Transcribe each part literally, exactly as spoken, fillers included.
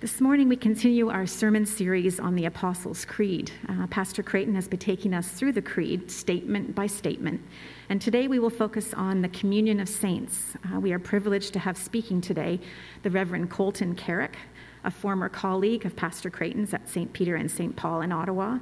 This morning we continue our sermon series on the Apostles' Creed. Uh, Pastor Creighton has been taking us through the creed, statement by statement, and today we will focus on the communion of saints. Uh, we are privileged to have speaking today the Reverend Colton Carrick, a former colleague of Pastor Creighton's at Saint Peter and Saint Paul in Ottawa.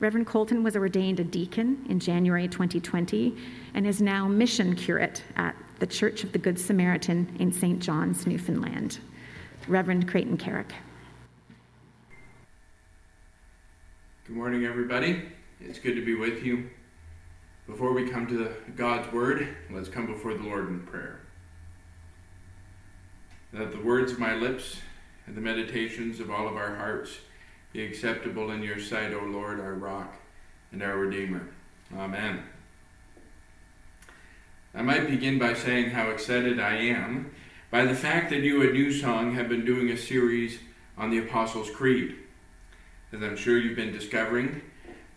Reverend Colton was ordained a deacon in January twenty twenty and is now mission curate at the Church of the Good Samaritan in Saint John's, Newfoundland. Reverend Creighton Carrick. Good morning, everybody. It's good to be with you. Before we come to the, God's Word, let's come before the Lord in prayer. That the words of my lips and the meditations of all of our hearts be acceptable in your sight, O Lord, our rock and our Redeemer. Amen. I might begin by saying how excited I am by the fact that you at New Song have been doing a series on the Apostles' Creed. As I'm sure you've been discovering,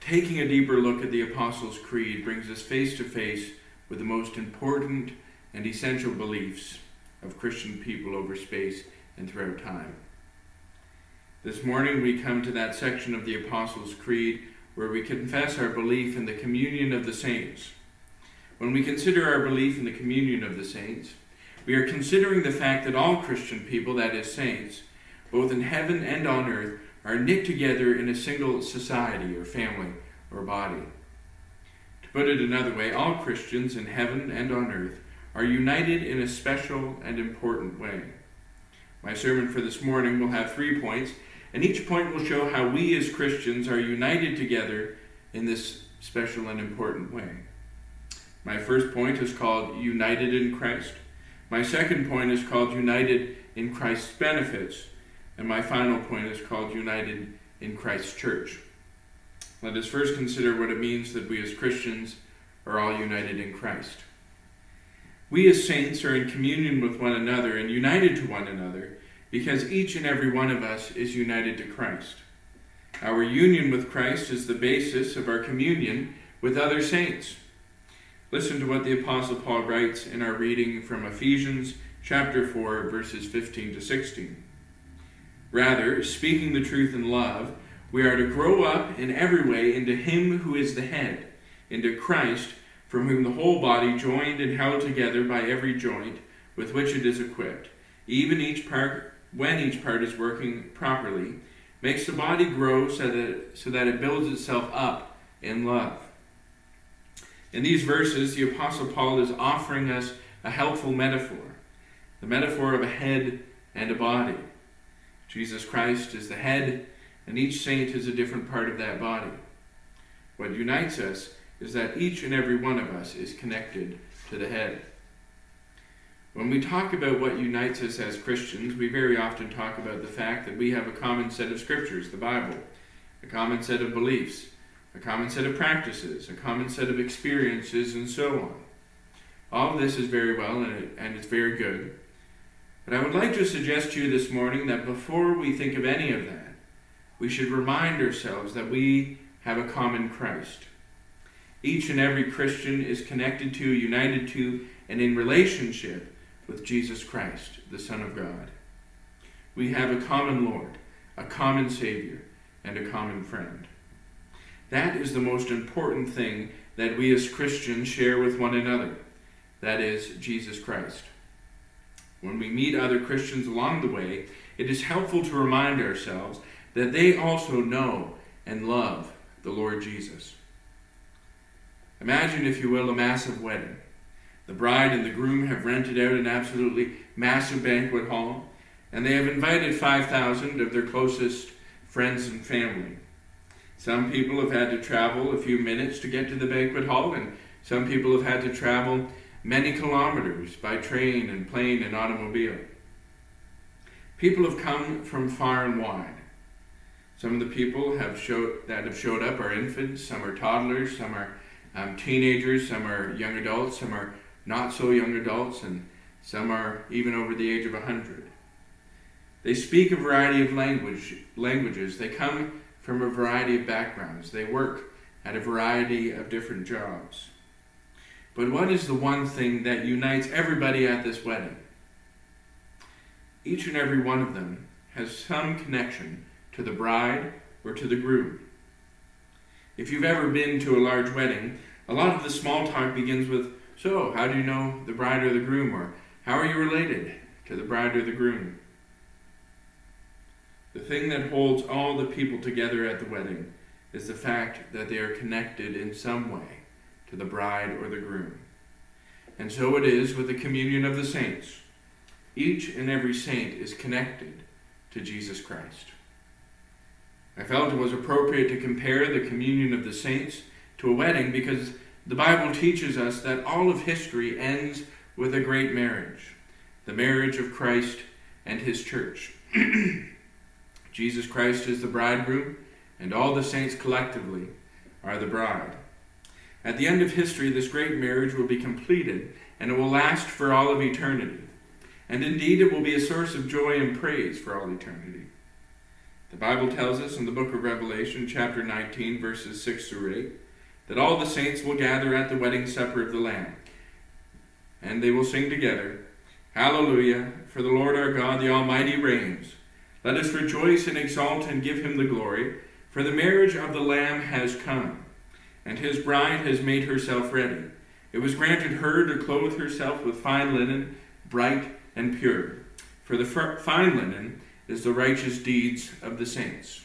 taking a deeper look at the Apostles' Creed brings us face to face with the most important and essential beliefs of Christian people over space and throughout time. This morning we come to that section of the Apostles' Creed where we confess our belief in the communion of the saints. When we consider our belief in the communion of the saints, we are considering the fact that all Christian people, that is saints, both in heaven and on earth, are knit together in a single society or family or body. To put it another way, all Christians in heaven and on earth are united in a special and important way. My sermon for this morning will have three points, and each point will show how we as Christians are united together in this special and important way. My first point is called United in Christ. My second point is called United in Christ's Benefits, and my final point is called United in Christ's Church. Let us first consider what it means that we as Christians are all united in Christ. We as saints are in communion with one another and united to one another because each and every one of us is united to Christ. Our union with Christ is the basis of our communion with other saints. Listen to what the Apostle Paul writes in our reading from Ephesians chapter four, verses fifteen to sixteen. Rather, speaking the truth in love, we are to grow up in every way into Him who is the head, into Christ, from whom the whole body, joined and held together by every joint with which it is equipped, even each part, when each part is working properly, makes the body grow so that, so that it builds itself up in love. In these verses, the Apostle Paul is offering us a helpful metaphor, the metaphor of a head and a body. Jesus Christ is the head, and each saint is a different part of that body. What unites us is that each and every one of us is connected to the head. When we talk about what unites us as Christians, we very often talk about the fact that we have a common set of scriptures, the Bible, a common set of beliefs, a common set of practices, a common set of experiences, and so on. All of this is very well and it's very good. But I would like to suggest to you this morning that before we think of any of that, we should remind ourselves that we have a common Christ. Each and every Christian is connected to, united to, and in relationship with Jesus Christ, the Son of God. We have a common Lord, a common Savior, and a common friend. That is the most important thing that we as Christians share with one another. That is Jesus Christ. When we meet other Christians along the way, it is helpful to remind ourselves that they also know and love the Lord Jesus. Imagine, if you will, a massive wedding. The bride and the groom have rented out an absolutely massive banquet hall, and they have invited five thousand of their closest friends and family. Some people have had to travel a few minutes to get to the banquet hall, and some people have had to travel many kilometers by train and plane and automobile. People have come from far and wide. Some of the people have showed, that have showed up are infants, some are toddlers, some are um, teenagers, some are young adults, some are not so young adults, and some are even over the age of one hundred. They speak a variety of language, languages. They come from a variety of backgrounds. They work at a variety of different jobs. But what is the one thing that unites everybody at this wedding? Each and every one of them has some connection to the bride or to the groom. If you've ever been to a large wedding, a lot of the small talk begins with, so, how do you know the bride or the groom? Or, how are you related to the bride or the groom? The thing that holds all the people together at the wedding is the fact that they are connected in some way to the bride or the groom. And so it is with the communion of the saints. Each and every saint is connected to Jesus Christ. I felt it was appropriate to compare the communion of the saints to a wedding because the Bible teaches us that all of history ends with a great marriage, the marriage of Christ and his church. Jesus Christ is the bridegroom, and all the saints collectively are the bride. At the end of history, this great marriage will be completed, and it will last for all of eternity. And indeed, it will be a source of joy and praise for all eternity. The Bible tells us in the book of Revelation, chapter nineteen, verses six through eight, that all the saints will gather at the wedding supper of the Lamb, and they will sing together, Hallelujah, for the Lord our God, the Almighty, reigns. Let us rejoice and exalt and give him the glory, for the marriage of the Lamb has come, and his bride has made herself ready. It was granted her to clothe herself with fine linen, bright and pure, for the fine linen is the righteous deeds of the saints.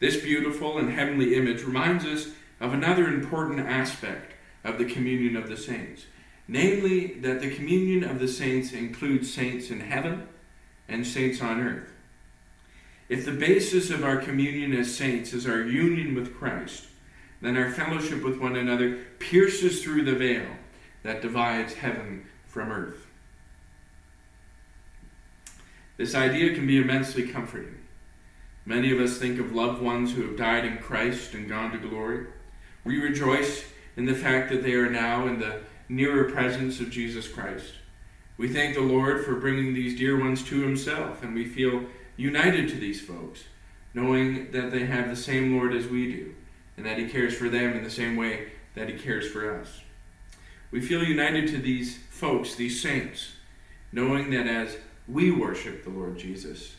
This beautiful and heavenly image reminds us of another important aspect of the communion of the saints, namely that the communion of the saints includes saints in heaven and saints on earth. If the basis of our communion as saints is our union with Christ, then our fellowship with one another pierces through the veil that divides heaven from earth. This idea can be immensely comforting. Many of us think of loved ones who have died in Christ and gone to glory. We rejoice in the fact that they are now in the nearer presence of Jesus Christ. We thank the Lord for bringing these dear ones to himself, and we feel united to these folks, knowing that they have the same Lord as we do, and that he cares for them in the same way that he cares for us. We feel united to these folks, these saints, knowing that as we worship the Lord Jesus,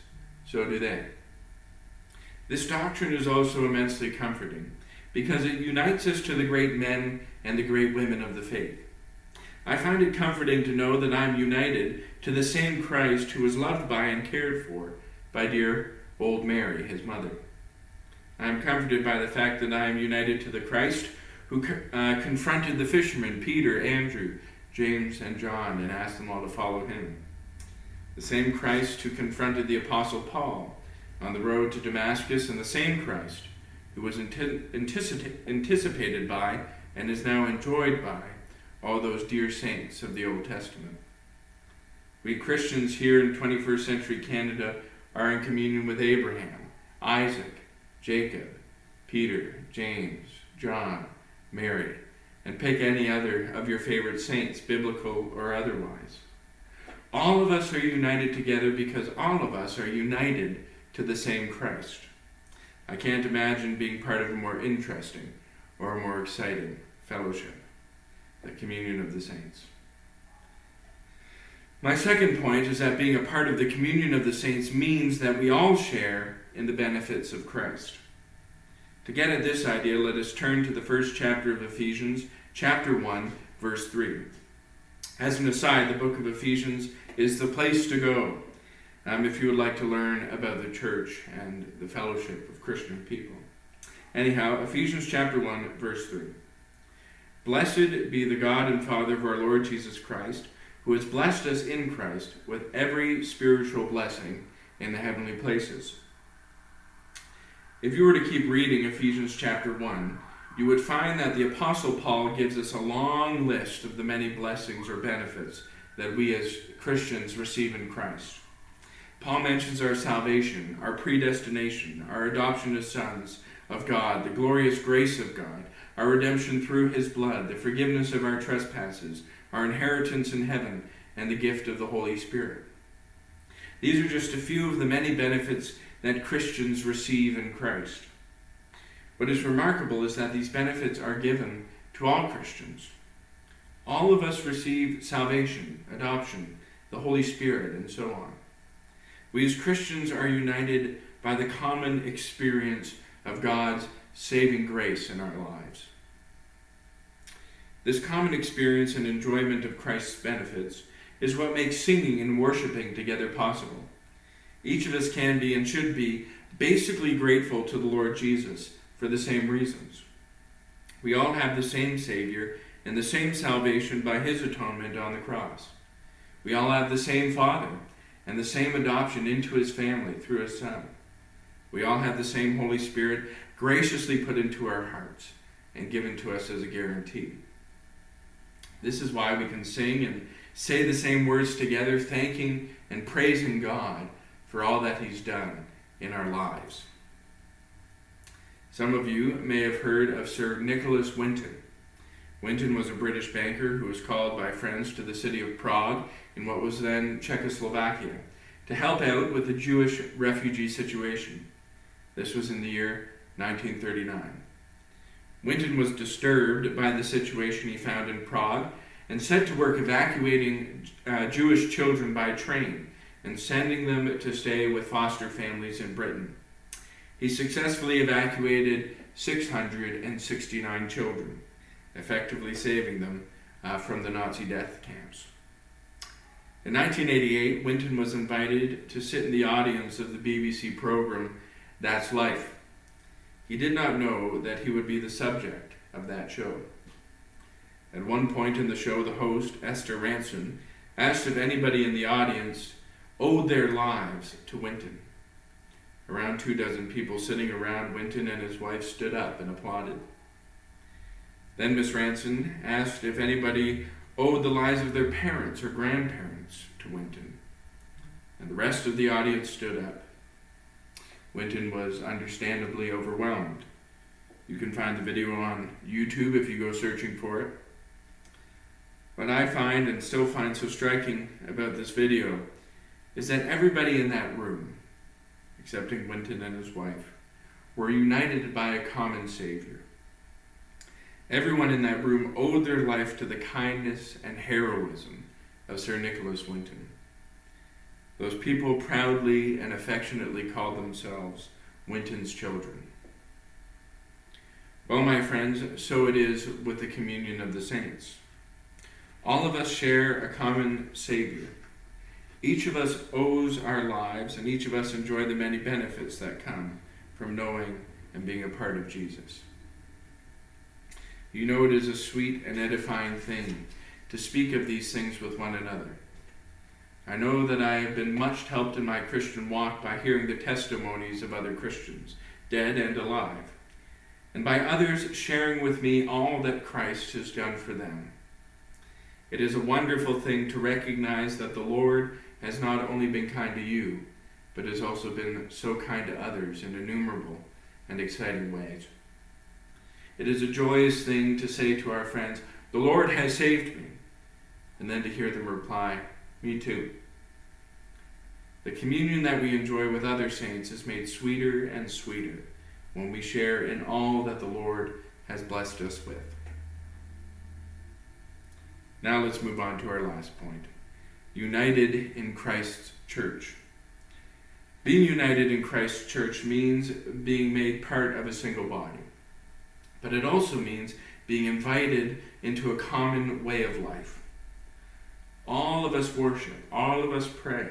so do they. This doctrine is also immensely comforting, because it unites us to the great men and the great women of the faith. I find it comforting to know that I'm united to the same Christ who was loved by and cared for by dear old Mary, his mother. I am comforted by the fact that I am united to the Christ who uh, confronted the fishermen, Peter, Andrew, James, and John, and asked them all to follow him. The same Christ who confronted the Apostle Paul on the road to Damascus, and the same Christ who was anti- anticipate- anticipated by and is now enjoyed by all those dear saints of the Old Testament. We Christians here in twenty-first century Canada are in communion with Abraham, Isaac, Jacob, Peter, James, John, Mary, and pick any other of your favorite saints, biblical or otherwise. All of us are united together because all of us are united to the same Christ. I can't imagine being part of a more interesting or a more exciting fellowship, the communion of the saints. My second point is that being a part of the communion of the saints means that we all share in the benefits of Christ. To get at this idea, let us turn to the first chapter of Ephesians, chapter one, verse three. As an aside, the book of Ephesians is the place to go um, if you would like to learn about the church and the fellowship of Christian people. Anyhow, Ephesians chapter one, verse three. Blessed be the God and Father of our Lord Jesus Christ, who has blessed us in Christ with every spiritual blessing in the heavenly places. If you were to keep reading Ephesians chapter one, you would find that the Apostle Paul gives us a long list of the many blessings or benefits that we as Christians receive in Christ. Paul mentions our salvation, our predestination, our adoption as sons of God, the glorious grace of God, our redemption through his blood, the forgiveness of our trespasses, our inheritance in heaven, and the gift of the Holy Spirit. These are just a few of the many benefits that Christians receive in Christ. What is remarkable is that these benefits are given to all Christians. All of us receive salvation, adoption, the Holy Spirit, and so on. We as Christians are united by the common experience of God's saving grace in our lives. This common experience and enjoyment of Christ's benefits is what makes singing and worshiping together possible. Each of us can be and should be basically grateful to the Lord Jesus for the same reasons. We all have the same Savior and the same salvation by His atonement on the cross. We all have the same Father and the same adoption into His family through His Son. We all have the same Holy Spirit graciously put into our hearts and given to us as a guarantee. This is why we can sing and say the same words together, thanking and praising God for all that He's done in our lives. Some of you may have heard of Sir Nicholas Winton. Winton was a British banker who was called by friends to the city of Prague in what was then Czechoslovakia to help out with the Jewish refugee situation. This was in the year nineteen thirty-nine. Winton was disturbed by the situation he found in Prague and set to work evacuating uh, Jewish children by train and sending them to stay with foster families in Britain. He successfully evacuated six hundred sixty-nine children, effectively saving them uh, from the Nazi death camps. In nineteen eighty-eight, Winton was invited to sit in the audience of the B B C program That's Life. He did not know that he would be the subject of that show. At one point in the show, the host, Esther Ranson, asked if anybody in the audience owed their lives to Winton. Around two dozen people sitting around Winton and his wife stood up and applauded. Then Miss Ranson asked if anybody owed the lives of their parents or grandparents to Winton, and the rest of the audience stood up. Winton was understandably overwhelmed. You can find the video on YouTube if you go searching for it. What I find and still find so striking about this video is that everybody in that room, excepting Winton and his wife, were united by a common Savior. Everyone in that room owed their life to the kindness and heroism of Sir Nicholas Winton. Those people proudly and affectionately called themselves Winton's children. Well, my friends, so it is with the communion of the saints. All of us share a common Savior. Each of us owes our lives, and each of us enjoy the many benefits that come from knowing and being a part of Jesus. You know, it is a sweet and edifying thing to speak of these things with one another. I know that I have been much helped in my Christian walk by hearing the testimonies of other Christians, dead and alive, and by others sharing with me all that Christ has done for them. It is a wonderful thing to recognize that the Lord has not only been kind to you, but has also been so kind to others in innumerable and exciting ways. It is a joyous thing to say to our friends, "The Lord has saved me," and then to hear them reply, "Me too." The communion that we enjoy with other saints is made sweeter and sweeter when we share in all that the Lord has blessed us with. Now let's move on to our last point. United in Christ's church. Being united in Christ's church means being made part of a single body. But it also means being invited into a common way of life. All of us worship, all of us pray,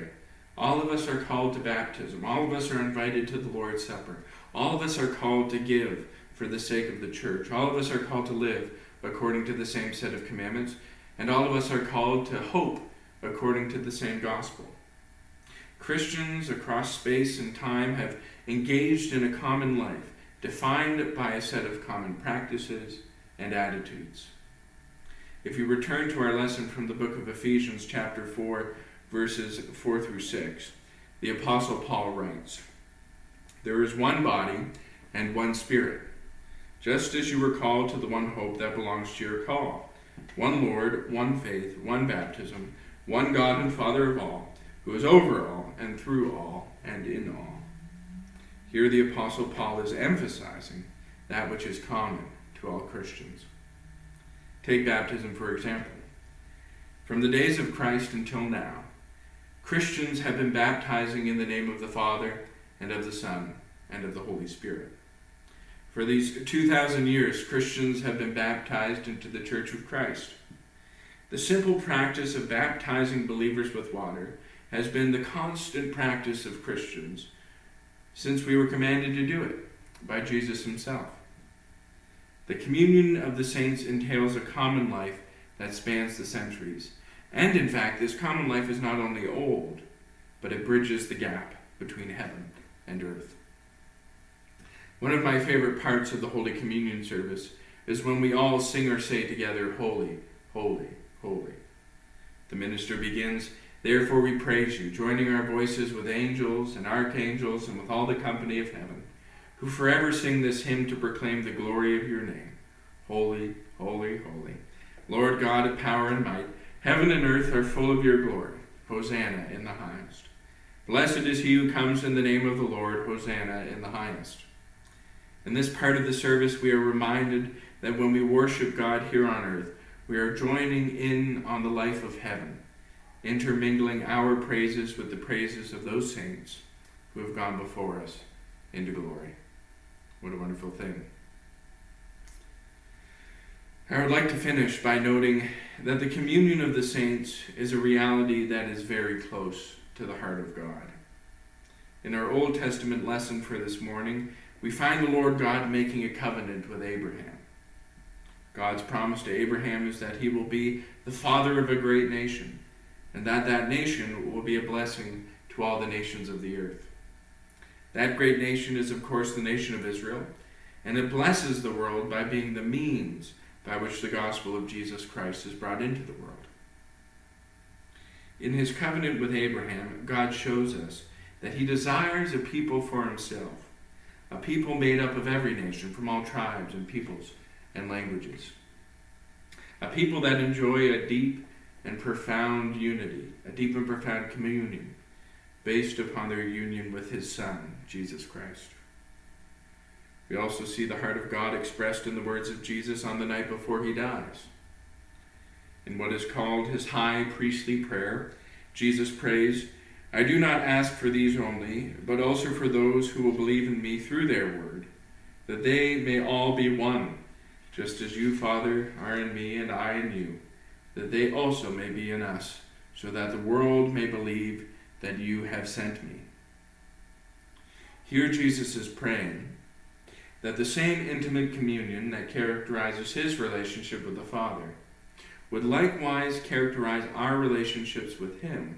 all of us are called to baptism, all of us are invited to the Lord's Supper, all of us are called to give for the sake of the church, all of us are called to live according to the same set of commandments, and all of us are called to hope according to the same gospel. Christians across space and time have engaged in a common life, defined by a set of common practices and attitudes. If you return to our lesson from the book of Ephesians, chapter four, verses four through six, the Apostle Paul writes, "There is one body and one Spirit, just as you were called to the one hope that belongs to your call. One Lord, one faith, one baptism, one God and Father of all, who is over all and through all and in all." Here the Apostle Paul is emphasizing that which is common to all Christians. Take baptism, for example. From the days of Christ until now, Christians have been baptizing in the name of the Father, and of the Son, and of the Holy Spirit. For these two thousand years, Christians have been baptized into the Church of Christ. The simple practice of baptizing believers with water has been the constant practice of Christians since we were commanded to do it by Jesus himself. The communion of the saints entails a common life that spans the centuries. And in fact, this common life is not only old, but it bridges the gap between heaven and earth. One of my favorite parts of the Holy Communion service is when we all sing or say together, "Holy, holy, holy." The minister begins, "Therefore we praise you, joining our voices with angels and archangels and with all the company of heaven, who forever sing this hymn to proclaim the glory of your name. Holy, holy, holy. Lord God of power and might, heaven and earth are full of your glory. Hosanna in the highest. Blessed is he who comes in the name of the Lord. Hosanna in the highest." In this part of the service, we are reminded that when we worship God here on earth, we are joining in on the life of heaven, intermingling our praises with the praises of those saints who have gone before us into glory. What a wonderful thing. I would like to finish by noting that the communion of the saints is a reality that is very close to the heart of God. In our Old Testament lesson for this morning, we find the Lord God making a covenant with Abraham. God's promise to Abraham is that he will be the father of a great nation, and that that nation will be a blessing to all the nations of the earth. That great nation is, of course, the nation of Israel, and it blesses the world by being the means by which the gospel of Jesus Christ is brought into the world. In his covenant with Abraham, God shows us that he desires a people for himself, a people made up of every nation, from all tribes and peoples and languages, a people that enjoy a deep and profound unity, a deep and profound communion based upon their union with his Son, Jesus Christ. We also see the heart of God expressed in the words of Jesus on the night before he dies. In what is called his high priestly prayer, Jesus prays, "I do not ask for these only, but also for those who will believe in me through their word, that they may all be one, just as you, Father, are in me and I in you, that they also may be in us, so that the world may believe that you have sent me." Here Jesus is praying that the same intimate communion that characterizes his relationship with the Father would likewise characterize our relationships with him,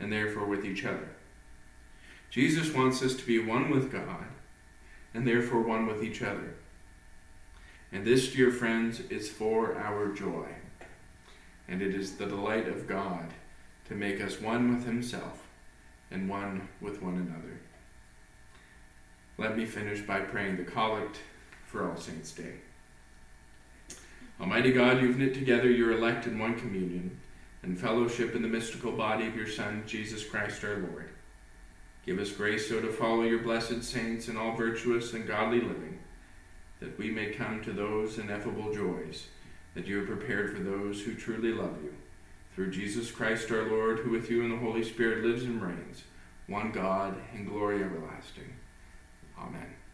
and therefore with each other. Jesus wants us to be one with God, and therefore one with each other. And this, dear friends, is for our joy, and it is the delight of God to make us one with himself and one with one another. Let me finish by praying the Collect for All Saints' Day. Almighty God, you've knit together your elect in one communion and fellowship in the mystical body of your Son, Jesus Christ our Lord. Give us grace so to follow your blessed saints in all virtuous and godly living, that we may come to those ineffable joys that you have prepared for those who truly love you. Through Jesus Christ our Lord, who with you in the Holy Spirit lives and reigns, one God, in glory everlasting. Amen.